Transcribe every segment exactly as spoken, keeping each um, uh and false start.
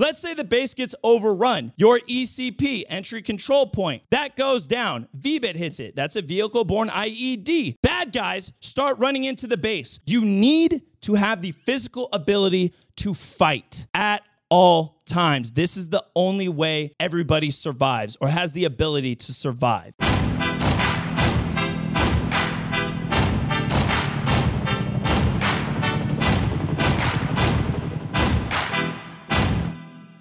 Let's say the base gets overrun. Your E C P, entry control point, that goes down. V B I T hits it. That's a vehicle-borne I E D. Bad guys start running into the base. You need to have the physical ability to fight at all times. This is the only way everybody survives or has the ability to survive.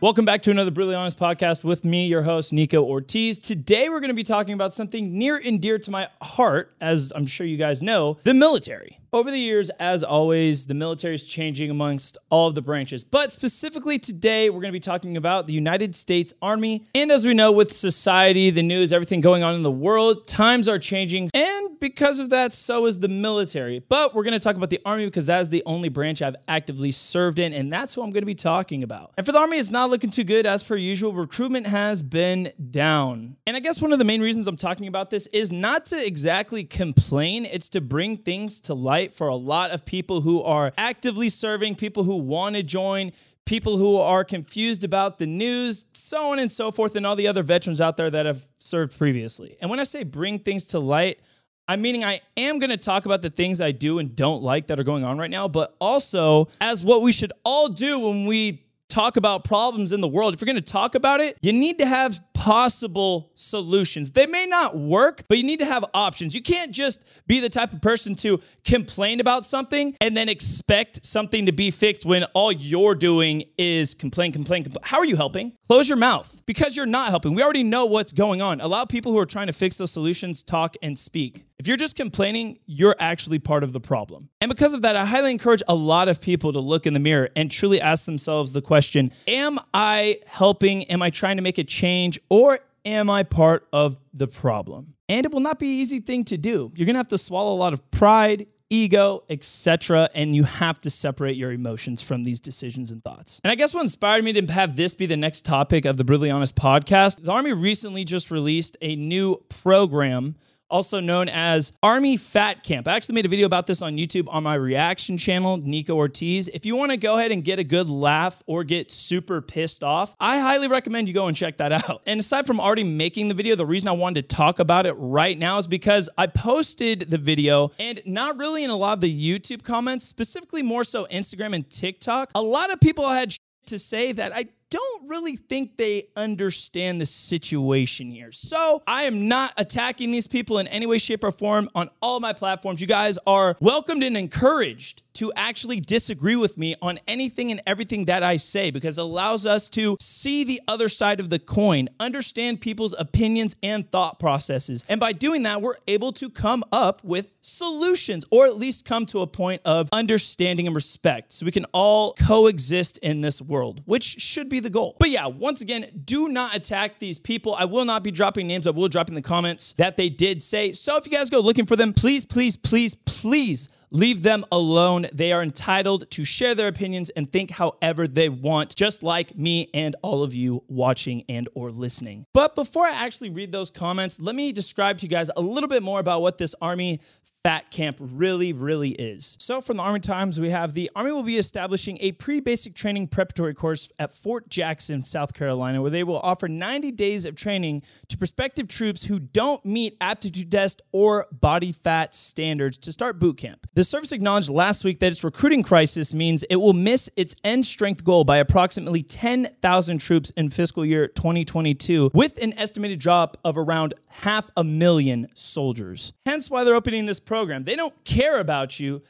Welcome back to another Brutally Honest Podcast with me, your host, Nico Ortiz. Today, we're going to be talking about something near and dear to my heart, as I'm sure you guys know, the military. Over the years, as always, the military is changing amongst all of the branches. But specifically today, we're going to be talking about the United States Army. And as we know, with society, the news, everything going on in the world, times are changing. And because of that, so is the military. But we're going to talk about the Army because that's the only branch I've actively served in. And that's what I'm going to be talking about. And for the Army, it's not looking too good as per usual. Recruitment has been down. And I guess one of the main reasons I'm talking about this is not to exactly complain, it's to bring things to light for a lot of people who are actively serving, people who want to join, people who are confused about the news, so on and so forth, and all the other veterans out there that have served previously. And when I say bring things to light, I'm meaning I am going to talk about the things I do and don't like that are going on right now, but also as what we should all do when we talk about problems in the world. If you're going to talk about it, you need to have possible solutions. They may not work, but you need to have options. You can't just be the type of person to complain about something and then expect something to be fixed when all you're doing is complain, complain, complain. How are you helping? Close your mouth because you're not helping. We already know what's going on. Allow people who are trying to fix those solutions talk and speak. If you're just complaining, you're actually part of the problem. And because of that, I highly encourage a lot of people to look in the mirror and truly ask themselves the question, am I helping? Am I trying to make a change? Or am I part of the problem? And it will not be an easy thing to do. You're going to have to swallow a lot of pride, ego, et cetera. And you have to separate your emotions from these decisions and thoughts. And I guess what inspired me to have this be the next topic of the Brutally Honest Podcast, the Army recently just released a new program also known as Army Fat Camp. I actually made a video about this on YouTube on my reaction channel, Nico Ortiz. If you want to go ahead and get a good laugh or get super pissed off, I highly recommend you go and check that out. And aside from already making the video, the reason I wanted to talk about it right now is because I posted the video and not really in a lot of the YouTube comments, specifically more so Instagram and TikTok, a lot of people had shit to say that I don't really think they understand the situation here. So I am not attacking these people in any way, shape, or form on all my platforms. You guys are welcomed and encouraged to actually disagree with me on anything and everything that I say because it allows us to see the other side of the coin, understand people's opinions and thought processes. And by doing that, we're able to come up with solutions or at least come to a point of understanding and respect so we can all coexist in this world, which should be the goal. But yeah, once again, do not attack these people. I will not be dropping names. I will drop in the comments that they did say. So if you guys go looking for them, please, please, please, please, leave them alone. They are entitled to share their opinions and think however they want, just like me and all of you watching and or listening. But before I actually read those comments, let me describe to you guys a little bit more about what this Army Fat Camp really, really is. So from the Army Times, we have the Army will be establishing a pre-basic training preparatory course at Fort Jackson, South Carolina, where they will offer ninety days of training to prospective troops who don't meet aptitude test or body fat standards to start boot camp. The service acknowledged last week that its recruiting crisis means it will miss its end strength goal by approximately ten thousand troops in fiscal year twenty twenty-two, with an estimated drop of around half a million soldiers. Hence why they're opening this program. They don't care about you.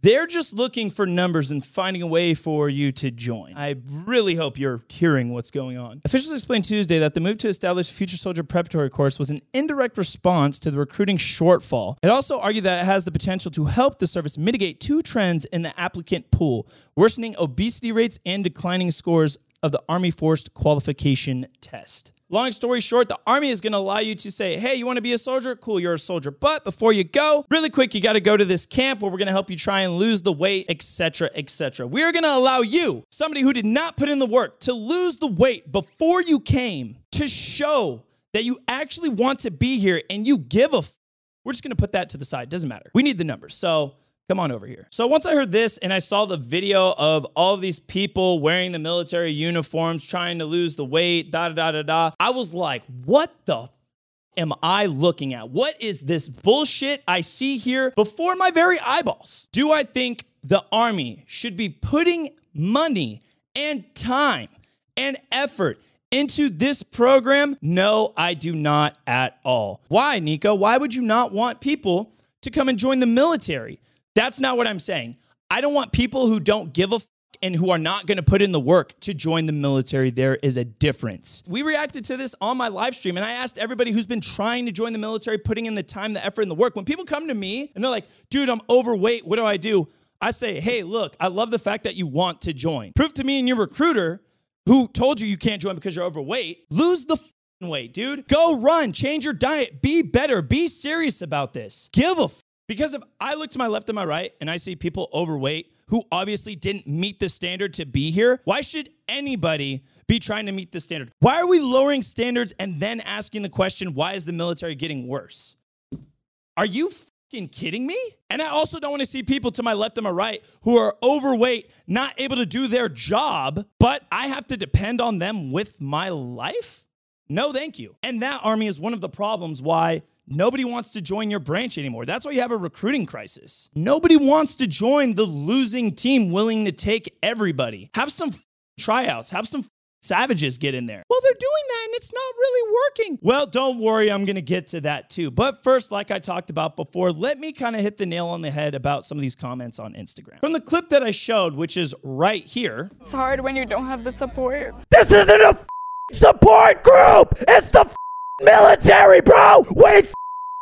They're just looking for numbers and finding a way for you to join. I really hope you're hearing what's going on. Officials explained Tuesday that the move to establish a Future Soldier Preparatory Course was an indirect response to the recruiting shortfall. It also argued that it has the potential to help the service mitigate two trends in the applicant pool, worsening obesity rates and declining scores of the Army Force Qualification Test. Long story short, the Army is going to allow you to say, hey, you want to be a soldier? Cool, you're a soldier. But before you go, really quick, you got to go to this camp where we're going to help you try and lose the weight, et cetera, et cetera. We're going to allow you, somebody who did not put in the work, to lose the weight before you came to show that you actually want to be here and you give a f- We're just going to put that to the side. Doesn't matter. We need the numbers. So Come on over here. So once I heard this and I saw the video of all of these people wearing the military uniforms, trying to lose the weight, da, da, da, da, da, I was like, what the f- am I looking at? What is this bullshit I see here before my very eyeballs? Do I think the Army should be putting money and time and effort into this program? No, I do not at all. Why, Nico? Why would you not want people to come and join the military? That's not what I'm saying. I don't want people who don't give a fuck and who are not going to put in the work to join the military. There is a difference. We reacted to this on my live stream, and I asked everybody who's been trying to join the military, putting in the time, the effort, and the work. When people come to me and they're like, dude, I'm overweight, what do I do? I say, hey, look, I love the fact that you want to join. Prove to me and your recruiter who told you you can't join because you're overweight, lose the f***ing weight, dude. Go run, change your diet, be better, be serious about this. Give a f- Because if I look to my left and my right and I see people overweight who obviously didn't meet the standard to be here, why should anybody be trying to meet the standard? Why are we lowering standards and then asking the question, why is the military getting worse? Are you fucking kidding me? And I also don't want to see people to my left and my right who are overweight, not able to do their job, but I have to depend on them with my life? No, thank you. And that, Army, is one of the problems why nobody wants to join your branch anymore. That's why you have a recruiting crisis. Nobody wants to join the losing team willing to take everybody. Have some f- tryouts. Have some f- savages get in there. Well, they're doing that and it's not really working. Well, don't worry. I'm going to get to that too. But first, like I talked about before, let me kind of hit the nail on the head about some of these comments on Instagram. From the clip that I showed, which is right here. It's hard when you don't have the support. This isn't a f- support group. It's the f- military, bro! We f-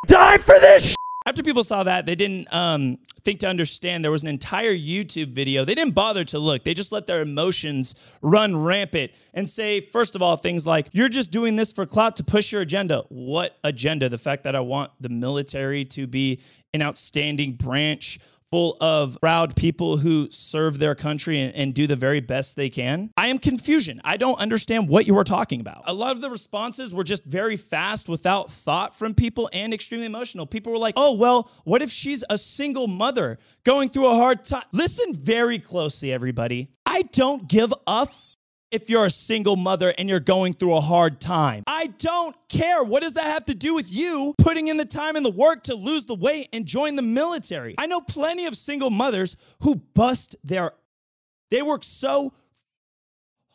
die for this sh-. After people saw that, they didn't um, think to understand there was an entire YouTube video. They didn't bother to look. They just let their emotions run rampant and say, first of all, things like, you're just doing this for clout to push your agenda. What agenda? The fact that I want the military to be an outstanding branch full of proud people who serve their country and, and do the very best they can. I am confusion. I don't understand what you are talking about. A lot of the responses were just very fast without thought from people and extremely emotional. People were like, oh, well, what if she's a single mother going through a hard time? Listen very closely, everybody. I don't give a f- if you're a single mother and you're going through a hard time. I don't care. What does that have to do with you putting in the time and the work to lose the weight and join the military? I know plenty of single mothers who bust their... They work so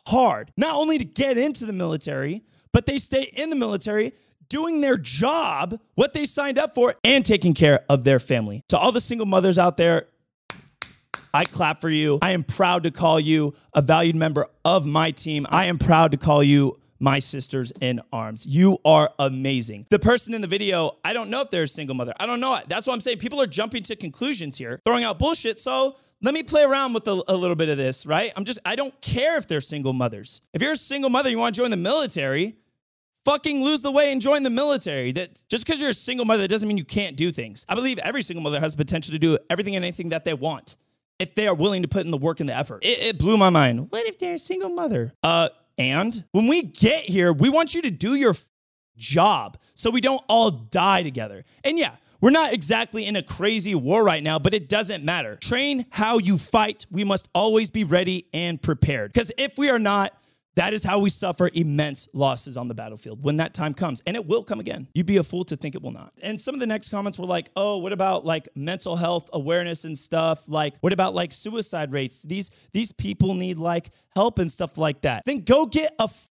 hard, not only to get into the military, but they stay in the military doing their job, what they signed up for, and taking care of their family. To all the single mothers out there, I clap for you. I am proud to call you a valued member of my team. I am proud to call you my sisters in arms. You are amazing. The person in the video, I don't know if they're a single mother. I don't know. That's what I'm saying. People are jumping to conclusions here, throwing out bullshit. So let me play around with a, a little bit of this, right? I'm just, I don't care if they're single mothers. If you're a single mother, you want to join the military, fucking lose the weight and join the military. That just because you're a single mother, that doesn't mean you can't do things. I believe every single mother has the potential to do everything and anything that they want if they are willing to put in the work and the effort. It, it blew my mind. What if they're a single mother? Uh, and when we get here, we want you to do your f- job so we don't all die together. And yeah, we're not exactly in a crazy war right now, but it doesn't matter. Train how you fight. We must always be ready and prepared. Because if we are not, that is how we suffer immense losses on the battlefield when that time comes. And it will come again. You'd be a fool to think it will not. And some of the next comments were like, oh, what about like mental health awareness and stuff? Like, what about like suicide rates? These these people need like help and stuff like that. Then go get a f-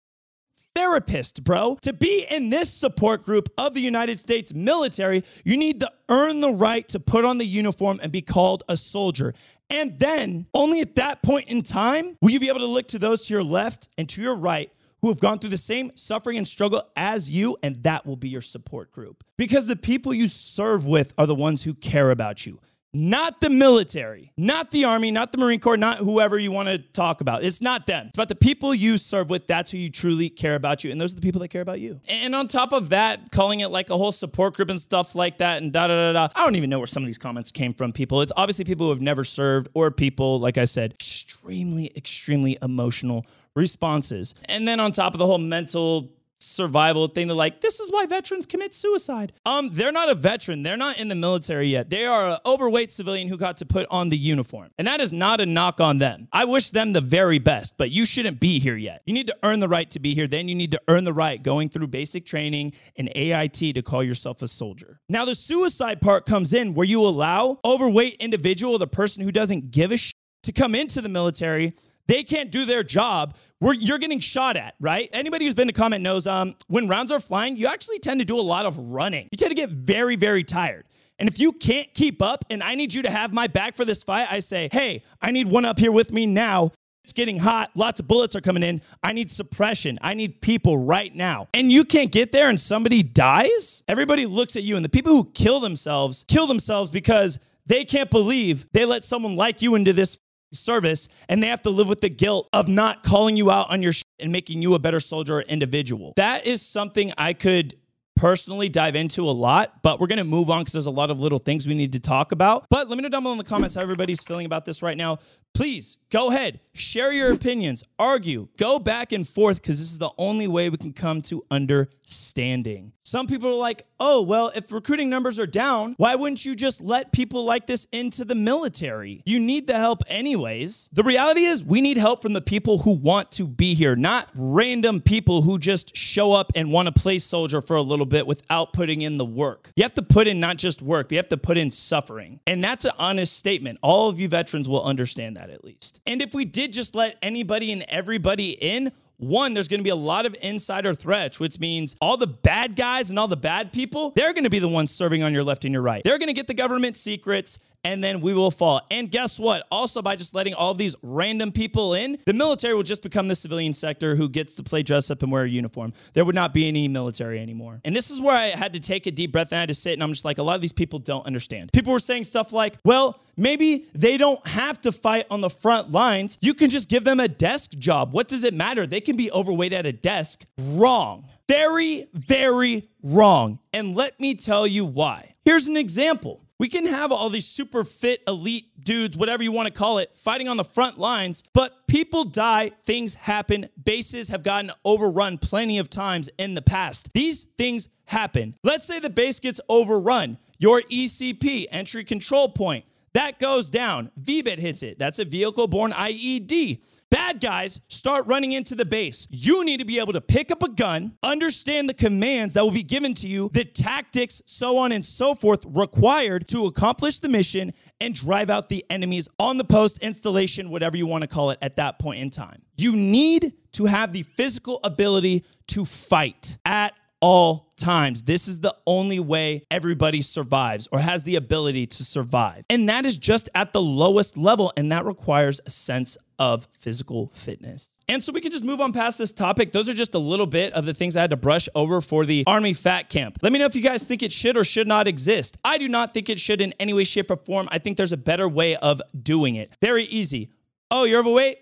therapist, bro. To be in this support group of the United States military, you need to earn the right to put on the uniform and be called a soldier. And then, only at that point in time, will you be able to look to those to your left and to your right who have gone through the same suffering and struggle as you, and that will be your support group. Because the people you serve with are the ones who care about you, not the military, not the Army, not the Marine Corps, not whoever you want to talk about. It's not them. It's about the people you serve with. That's who you truly care about you, and those are the people that care about you. And on top of that, calling it like a whole support group and stuff like that and da-da-da-da, I don't even know where some of these comments came from, people. It's obviously people who have never served or people, like I said, extremely, extremely emotional responses. And then on top of the whole mental survival thing. They're like, this is why veterans commit suicide. Um, they're not a veteran. They're not in the military yet. They are an overweight civilian who got to put on the uniform. And that is not a knock on them. I wish them the very best, but you shouldn't be here yet. You need to earn the right to be here. Then you need to earn the right going through basic training and A I T to call yourself a soldier. Now, the suicide part comes in where you allow overweight individual, the person who doesn't give a shit, to come into the military. They can't do their job. We're, you're getting shot at, right? Anybody who's been to combat knows um, when rounds are flying, you actually tend to do a lot of running. You tend to get very, very tired. And if you can't keep up and I need you to have my back for this fight, I say, hey, I need one up here with me now. It's getting hot. Lots of bullets are coming in. I need suppression. I need people right now. And you can't get there and somebody dies? Everybody looks at you, and the people who kill themselves, kill themselves because they can't believe they let someone like you into this service, and they have to live with the guilt of not calling you out on your shit and making you a better soldier or individual. That is something I could personally dive into a lot, but we're going to move on because there's a lot of little things we need to talk about. But let me know down below in the comments how everybody's feeling about this right now. Please go ahead, share your opinions, argue, go back and forth, because this is the only way we can come to understanding. Some people are like, oh, well, if recruiting numbers are down, why wouldn't you just let people like this into the military? You need the help anyways. The reality is we need help from the people who want to be here, not random people who just show up and want to play soldier for a little bit without putting in the work. You have to put in not just work, but you have to put in suffering. And that's an honest statement. All of you veterans will understand that, at least. And if we did just let anybody and everybody in, one, there's going to be a lot of insider threats, which means all the bad guys and all the bad people, they're going to be the ones serving on your left and your right. They're going to get the government secrets, and then we will fall. And guess what? Also, by just letting all these random people in, the military will just become the civilian sector who gets to play dress up and wear a uniform. There would not be any military anymore. And this is where I had to take a deep breath and I had to sit, and I'm just like, a lot of these people don't understand. People were saying stuff like, well, maybe they don't have to fight on the front lines. You can just give them a desk job. What does it matter? They can be overweight at a desk. Wrong. Very, very wrong. And let me tell you why. Here's an example. We can have all these super fit elite dudes, whatever you want to call it, fighting on the front lines, but people die, things happen, bases have gotten overrun plenty of times in the past. These things happen. Let's say the base gets overrun. Your E C P, entry control point, that goes down. V BIT hits it. That's a vehicle-borne I E D. Bad guys start running into the base. You need to be able to pick up a gun, understand the commands that will be given to you, the tactics, so on and so forth required to accomplish the mission and drive out the enemies on the post, installation, whatever you want to call it at that point in time. You need to have the physical ability to fight at all times. This is the only way everybody survives or has the ability to survive. And that is just at the lowest level, and that requires a sense of physical fitness. And so we can just move on past this topic. Those are just a little bit of the things I had to brush over for the Army Fat Camp. Let me know if you guys think it should or should not exist. I do not think it should in any way, shape, or form. I think there's a better way of doing it. Very easy. Oh, you're overweight?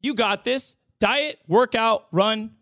You got this. Diet, workout, run,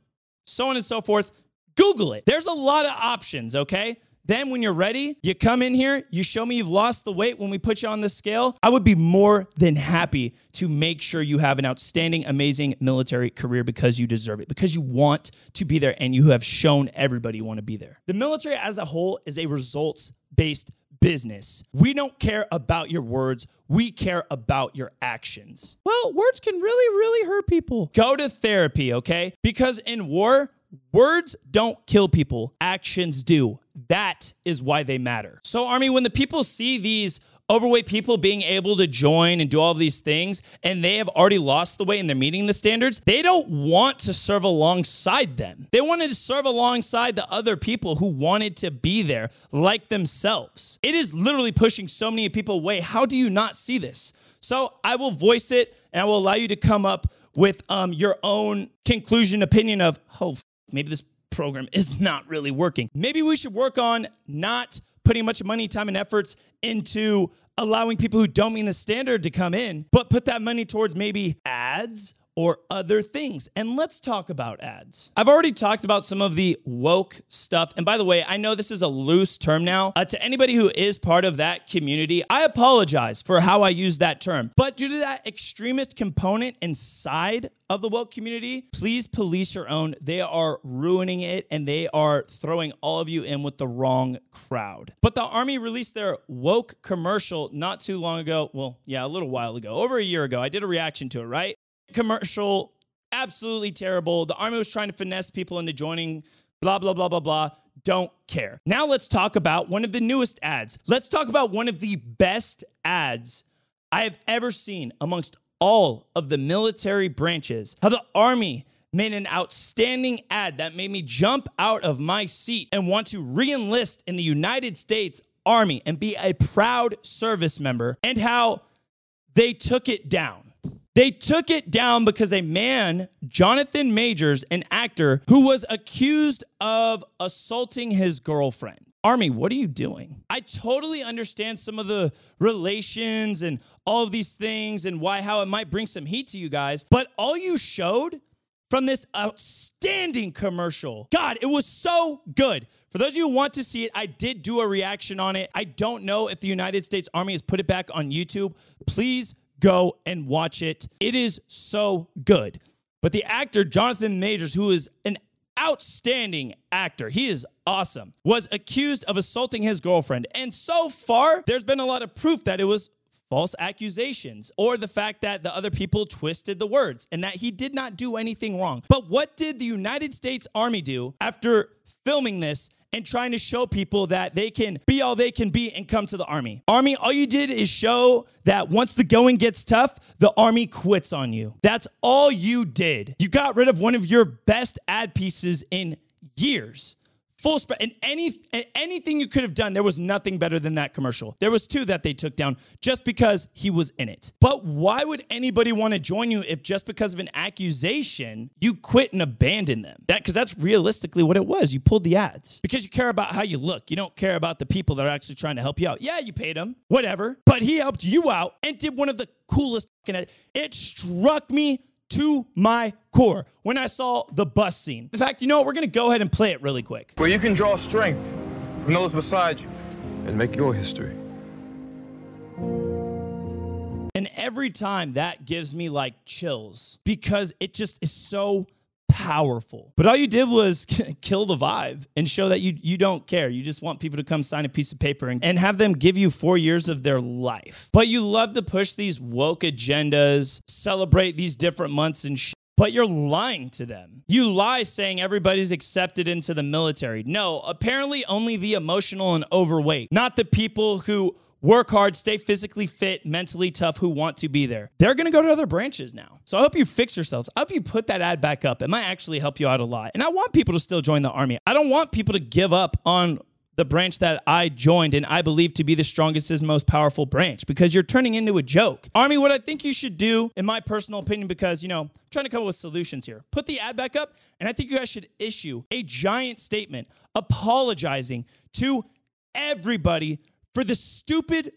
so on and so forth. Google it. There's a lot of options, okay? Then when you're ready, you come in here, you show me you've lost the weight when we put you on the scale. I would be more than happy to make sure you have an outstanding, amazing military career, because you deserve it, because you want to be there and you have shown everybody you want to be there. The military as a whole is a results-based business. We don't care about your words. We care about your actions. Well, words can really, really hurt people. Go to therapy, okay? Because in war, words don't kill people. Actions do. That is why they matter. So, Army, when the people see these overweight people being able to join and do all these things, and they have already lost the weight and they're meeting the standards, they don't want to serve alongside them. They wanted to serve alongside the other people who wanted to be there like themselves. It is literally pushing so many people away. How do you not see this? So I will voice it, and I will allow you to come up with um, your own conclusion, opinion of, oh, f- maybe this program is not really working. Maybe we should work on not putting much money, time, and efforts into allowing people who don't meet the standard to come in, but put that money towards maybe ads or other things. And let's talk about ads. I've already talked about some of the woke stuff. And by the way, I know this is a loose term now. Uh, to anybody who is part of that community, I apologize for how I used that term. But due to that extremist component inside of the woke community, please police your own. They are ruining it and they are throwing all of you in with the wrong crowd. But the Army released their woke commercial not too long ago. Well, yeah, a little while ago, over a year ago. I did a reaction to it, right? Commercial, absolutely terrible. The Army was trying to finesse people into joining, blah, blah, blah, blah, blah. Don't care. Now let's talk about one of the newest ads. Let's talk about one of the best ads I have ever seen amongst all of the military branches. How the Army made an outstanding ad that made me jump out of my seat and want to re-enlist in the United States Army and be a proud service member, and how they took it down. They took it down because a man, Jonathan Majors, an actor, who was accused of assaulting his girlfriend. Army, what are you doing? I totally understand some of the relations and all of these things and why, how it might bring some heat to you guys, but all you showed from this outstanding commercial, God, it was so good. For those of you who want to see it, I did do a reaction on it. I don't know if the United States Army has put it back on YouTube. Please go and watch it. It is so good. But the actor, Jonathan Majors, who is an outstanding actor, he is awesome, was accused of assaulting his girlfriend. And so far, there's been a lot of proof that it was false accusations, or the fact that the other people twisted the words and that he did not do anything wrong. But what did the United States Army do after filming this and trying to show people that they can be all they can be and come to the Army? Army, all you did is show that once the going gets tough, the Army quits on you. That's all you did. You got rid of one of your best ad pieces in years. Full spread. And any, anything you could have done, there was nothing better than that commercial. There was two that they took down just because he was in it. But why would anybody want to join you if just because of an accusation, you quit and abandon them? That, because that's realistically what it was. You pulled the ads because you care about how you look. You don't care about the people that are actually trying to help you out. Yeah, you paid him, whatever. But he helped you out and did one of the coolest fucking ads. It struck me to my core when I saw the bus scene. In fact, you know what? We're going to go ahead and play it really quick. Where you can draw strength from those beside you and make your history. And every time that gives me like chills because it just is so powerful. But all you did was kill the vibe and show that you you don't care. You just want people to come sign a piece of paper and, and have them give you four years of their life. But you love to push these woke agendas, celebrate these different months and shit. But you're lying to them. You lie saying everybody's accepted into the military. No, apparently only the emotional and overweight, not the people who work hard, stay physically fit, mentally tough, who want to be there. They're going to go to other branches now. So I hope you fix yourselves. I hope you put that ad back up. It might actually help you out a lot. And I want people to still join the Army. I don't want people to give up on the branch that I joined and I believe to be the strongest and most powerful branch, because you're turning into a joke. Army, what I think you should do, in my personal opinion, because, you know, I'm trying to come up with solutions here. Put the ad back up, and I think you guys should issue a giant statement apologizing to everybody for the stupid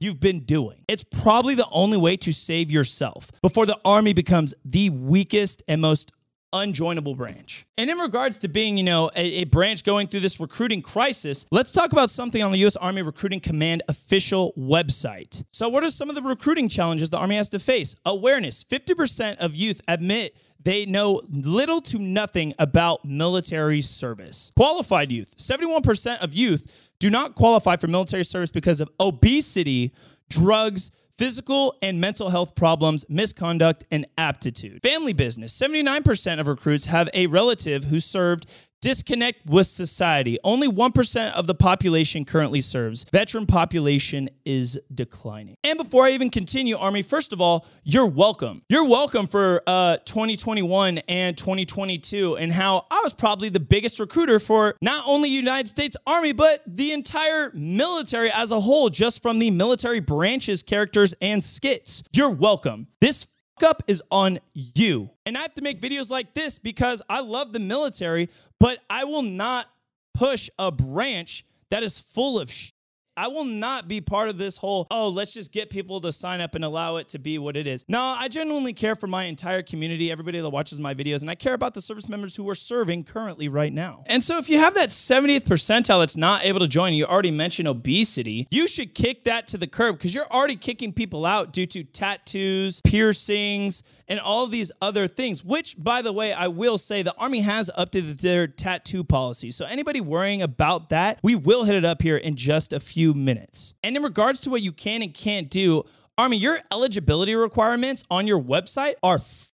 you've been doing. It's probably the only way to save yourself before the Army becomes the weakest and most unjoinable branch. And in regards to being, you know, a, a branch going through this recruiting crisis, let's talk about something on the U S Army Recruiting Command official website. So what are some of the recruiting challenges the Army has to face? Awareness. fifty percent of youth admit they know little to nothing about military service. Qualified youth. seventy-one percent of youth do not qualify for military service because of obesity, drugs, physical and mental health problems, misconduct, and aptitude. Family business. seventy-nine percent of recruits have a relative who served. Disconnect with society. Only one percent of the population currently serves. Veteran population is declining. And before I even continue, Army, first of all, you're welcome. You're welcome for uh, twenty twenty-one and twenty twenty-two, and how I was probably the biggest recruiter for not only United States Army, but the entire military as a whole, just from the military branches, characters, and skits. You're welcome. This up is on you. And I have to make videos like this because I love the military, but I will not push a branch that is full of sh- I will not be part of this whole, oh, let's just get people to sign up and allow it to be what it is. No, I genuinely care for my entire community, everybody that watches my videos, and I care about the service members who are serving currently right now. And so if you have that seventieth percentile that's not able to join, you already mentioned obesity, you should kick that to the curb because you're already kicking people out due to tattoos, piercings, and all these other things, which, by the way, I will say the Army has updated their tattoo policy. So anybody worrying about that, we will hit it up here in just a few minutes. And in regards to what you can and can't do, Army, your eligibility requirements on your website are f-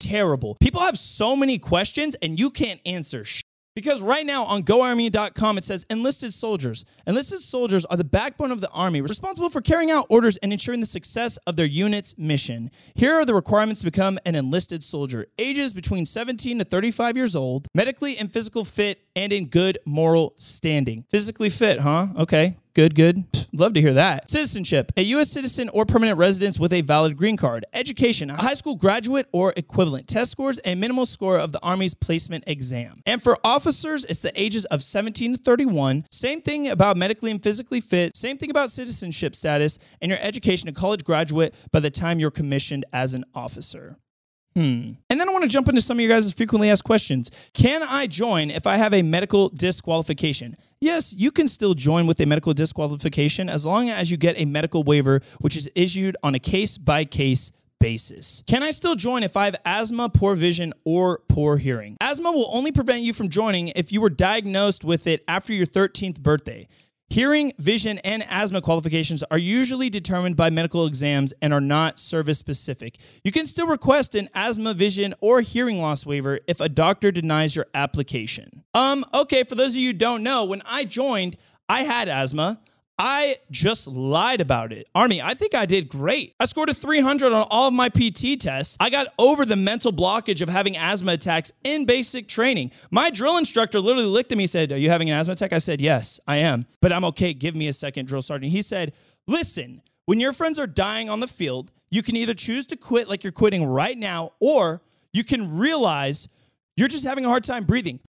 terrible. People have so many questions and you can't answer sh- Because right now on go army dot com, it says enlisted soldiers. Enlisted soldiers are the backbone of the Army, responsible for carrying out orders and ensuring the success of their unit's mission. Here are the requirements to become an enlisted soldier. Ages between seventeen to thirty-five years old, medically and physical fit, and in good moral standing. Physically fit, huh? Okay. Good, good. Love to hear that. Citizenship, a U S citizen or permanent resident with a valid green card. Education, a high school graduate or equivalent. Test scores, a minimal score of the Army's placement exam. And for officers, it's the ages of seventeen to thirty-one. Same thing about medically and physically fit. Same thing about citizenship status and your education, a college graduate by the time you're commissioned as an officer. Hmm. And then I want to jump into some of you guys' frequently asked questions. Can I join if I have a medical disqualification? Yes, you can still join with a medical disqualification as long as you get a medical waiver, which is issued on a case-by-case basis. Can I still join if I have asthma, poor vision, or poor hearing? Asthma will only prevent you from joining if you were diagnosed with it after your thirteenth birthday. Hearing, vision, and asthma qualifications are usually determined by medical exams and are not service-specific. You can still request an asthma, vision, or hearing loss waiver if a doctor denies your application. Um, okay, for those of you who don't know, when I joined, I had asthma. I just lied about it. Army, I think I did great. I scored a three hundred on all of my P T tests. I got over the mental blockage of having asthma attacks in basic training. My drill instructor literally looked at me and said, are you having an asthma attack? I said, yes, I am, but I'm okay. Give me a second, drill sergeant. He said, listen, when your friends are dying on the field, you can either choose to quit like you're quitting right now, or you can realize you're just having a hard time breathing.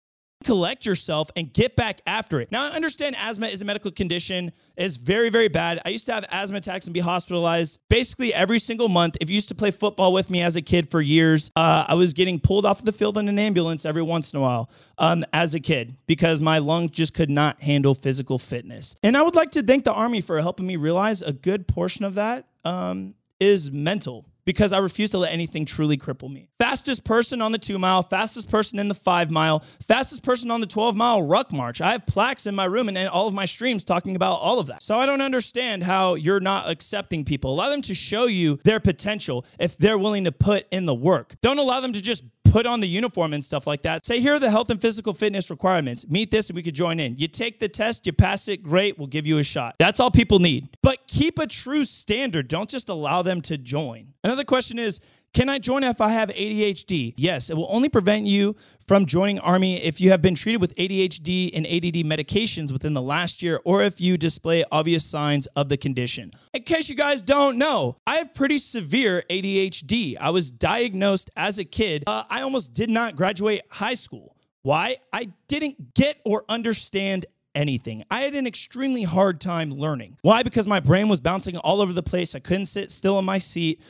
Collect yourself and get back after it. Now, I understand asthma is a medical condition. It's very, very bad. I used to have asthma attacks and be hospitalized basically every single month. If you used to play football with me as a kid for years, uh, I was getting pulled off of the field in an ambulance every once in a while um, as a kid because my lungs just could not handle physical fitness. And I would like to thank the Army for helping me realize a good portion of that um, is mental, because I refuse to let anything truly cripple me. Fastest person on the two mile, fastest person in the five mile, fastest person on the twelve mile ruck march. I have plaques in my room and in all of my streams talking about all of that. So I don't understand how you're not accepting people. Allow them to show you their potential if they're willing to put in the work. Don't allow them to just put on the uniform and stuff like that. Say, here are the health and physical fitness requirements. Meet this and we could join in. You take the test, you pass it, great, we'll give you a shot. That's all people need. But keep a true standard. Don't just allow them to join. Another question is, can I join if I have A D H D? Yes, it will only prevent you from joining Army if you have been treated with A D H D and A D D medications within the last year, or if you display obvious signs of the condition. In case you guys don't know, I have pretty severe A D H D. I was diagnosed as a kid. Uh, I almost did not graduate high school. Why? I didn't get or understand anything. I had an extremely hard time learning. Why? Because my brain was bouncing all over the place. I couldn't sit still in my seat.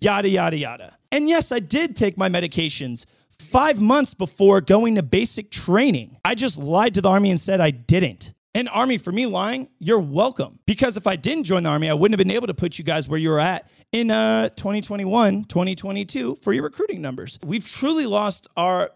Yada, yada, yada. And yes, I did take my medications five months before going to basic training. I just lied to the Army and said I didn't. And Army, for me lying, you're welcome. Because if I didn't join the Army, I wouldn't have been able to put you guys where you were at in uh, twenty twenty-one, twenty twenty-two for your recruiting numbers. We've truly lost our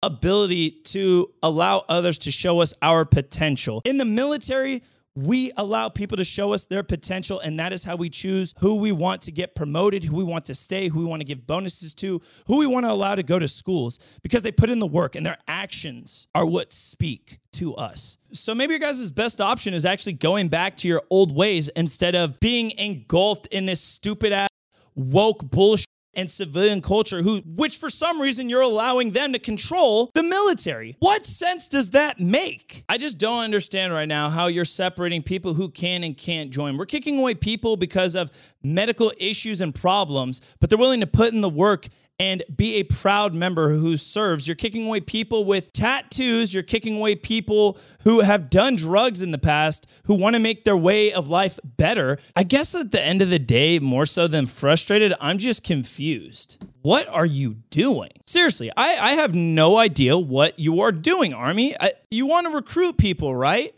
ability to allow others to show us our potential. In the military, we allow people to show us their potential, and that is how we choose who we want to get promoted, who we want to stay, who we want to give bonuses to, who we want to allow to go to schools, because they put in the work and their actions are what speak to us. So maybe your guys' best option is actually going back to your old ways instead of being engulfed in this stupid-ass woke bullshit and civilian culture, who, which for some reason you're allowing them to control the military. What sense does that make? I just don't understand right now how you're separating people who can and can't join. We're kicking away people because of medical issues and problems, but they're willing to put in the work and be a proud member who serves. You're kicking away people with tattoos. You're kicking away people who have done drugs in the past, who want to make their way of life better. I guess at the end of the day, more so than frustrated, I'm just confused. What are you doing? Seriously, I, I have no idea what you are doing, Army. I, you want to recruit people, right?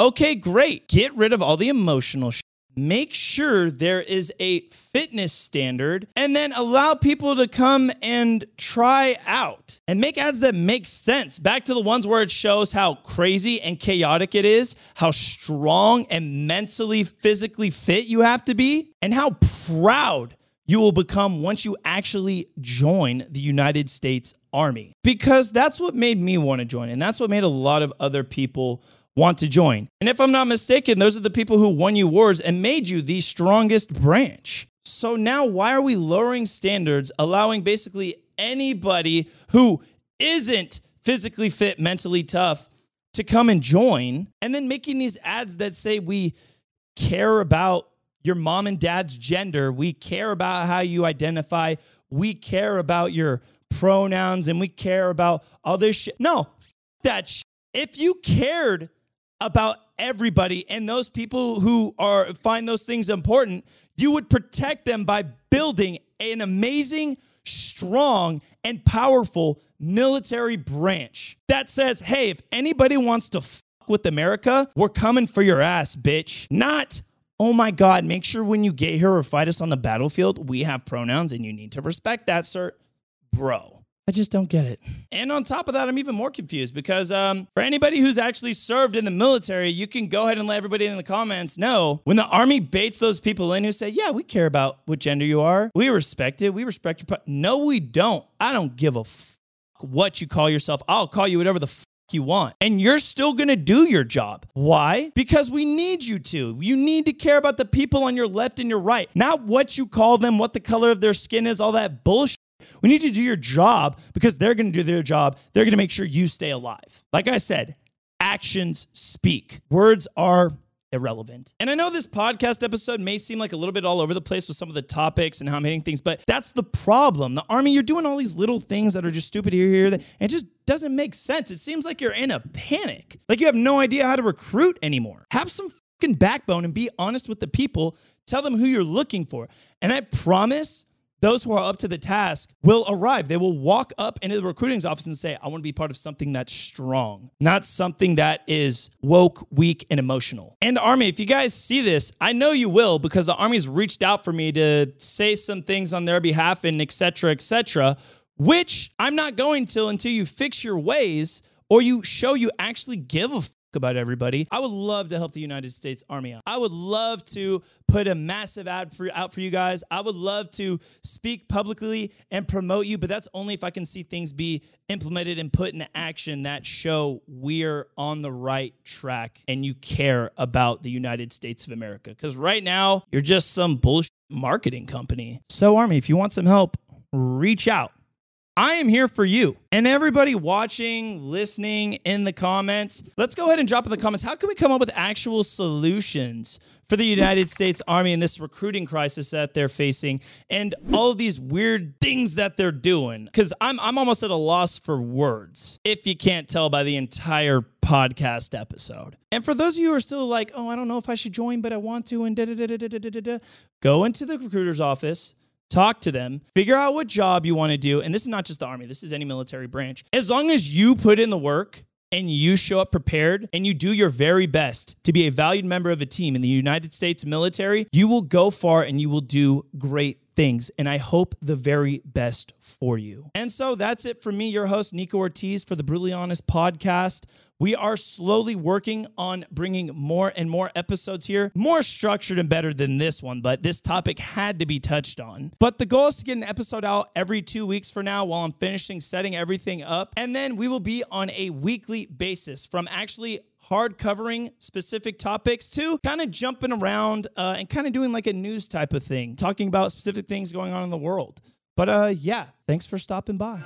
Okay, great. Get rid of all the emotional shit. Make sure there is a fitness standard, and then allow people to come and try out and make ads that make sense. Back to the ones where it shows how crazy and chaotic it is, how strong and mentally, physically fit you have to be, and how proud you will become once you actually join the United States Army. Because that's what made me want to join, and that's what made a lot of other people want to join. And if I'm not mistaken, those are the people who won you wars and made you the strongest branch. So now why are we lowering standards, allowing basically anybody who isn't physically fit, mentally tough to come and join, and then making these ads that say we care about your mom and dad's gender, we care about how you identify, we care about your pronouns, and we care about all this shit? No, f- that shit. If you cared about everybody and those people who are find those things important, you would protect them by building an amazing, strong, and powerful military branch that says, hey, if anybody wants to fuck with America, we're coming for your ass, bitch. Not, oh my God, make sure when you get here or fight us on the battlefield, we have pronouns and you need to respect that, sir. Bro. I just don't get it. And on top of that, I'm even more confused because um, for anybody who's actually served in the military, you can go ahead and let everybody in the comments know when the Army baits those people in who say, yeah, we care about what gender you are. We respect it. We respect your... Pro-. No, we don't. I don't give a fuck what you call yourself. I'll call you whatever the fuck you want. And you're still going to do your job. Why? Because we need you to. You need to care about the people on your left and your right. Not what you call them, what the color of their skin is, all that bullshit. We need you to do your job because they're going to do their job. They're going to make sure you stay alive. Like I said, actions speak. Words are irrelevant. And I know this podcast episode may seem like a little bit all over the place with some of the topics and how I'm hitting things, but that's the problem. The Army, you're doing all these little things that are just stupid here, here, there, and it just doesn't make sense. It seems like you're in a panic. Like you have no idea how to recruit anymore. Have some fucking backbone and be honest with the people. Tell them who you're looking for. And I promise... those who are up to the task will arrive. They will walk up into the recruiting office and say, I want to be part of something that's strong, not something that is woke, weak, and emotional. And Army, if you guys see this, I know you will, because the Army's reached out for me to say some things on their behalf and et cetera, et cetera, which I'm not going to until you fix your ways or you show you actually give a fuck about everybody. I would love to help the United States Army out. I would love to put a massive ad for, out for you guys. I would love to speak publicly and promote you, but that's only if I can see things be implemented and put into action that show we're on the right track and you care about the United States of America. Because right now, you're just some bullshit marketing company. So Army, if you want some help, reach out. I am here for you. And everybody watching, listening in the comments, let's go ahead and drop in the comments. How can we come up with actual solutions for the United States Army in this recruiting crisis that they're facing and all of these weird things that they're doing? Because I'm, I'm almost at a loss for words, if you can't tell by the entire podcast episode. And for those of you who are still like, oh, I don't know if I should join, but I want to, and da da da da da da da da, go into the recruiter's office. Talk to them, figure out what job you want to do. And this is not just the Army. This is any military branch. As long as you put in the work and you show up prepared and you do your very best to be a valued member of a team in the United States military, you will go far and you will do great things. And I hope the very best for you. And so that's it for me, your host, Nico Ortiz, for the Brutally Honest Podcast. We are slowly working on bringing more and more episodes here, more structured and better than this one, but this topic had to be touched on. But the goal is to get an episode out every two weeks for now while I'm finishing setting everything up. And then we will be on a weekly basis, from actually hard covering specific topics to kind of jumping around uh, and kind of doing like a news type of thing, talking about specific things going on in the world. But uh, yeah, thanks for stopping by.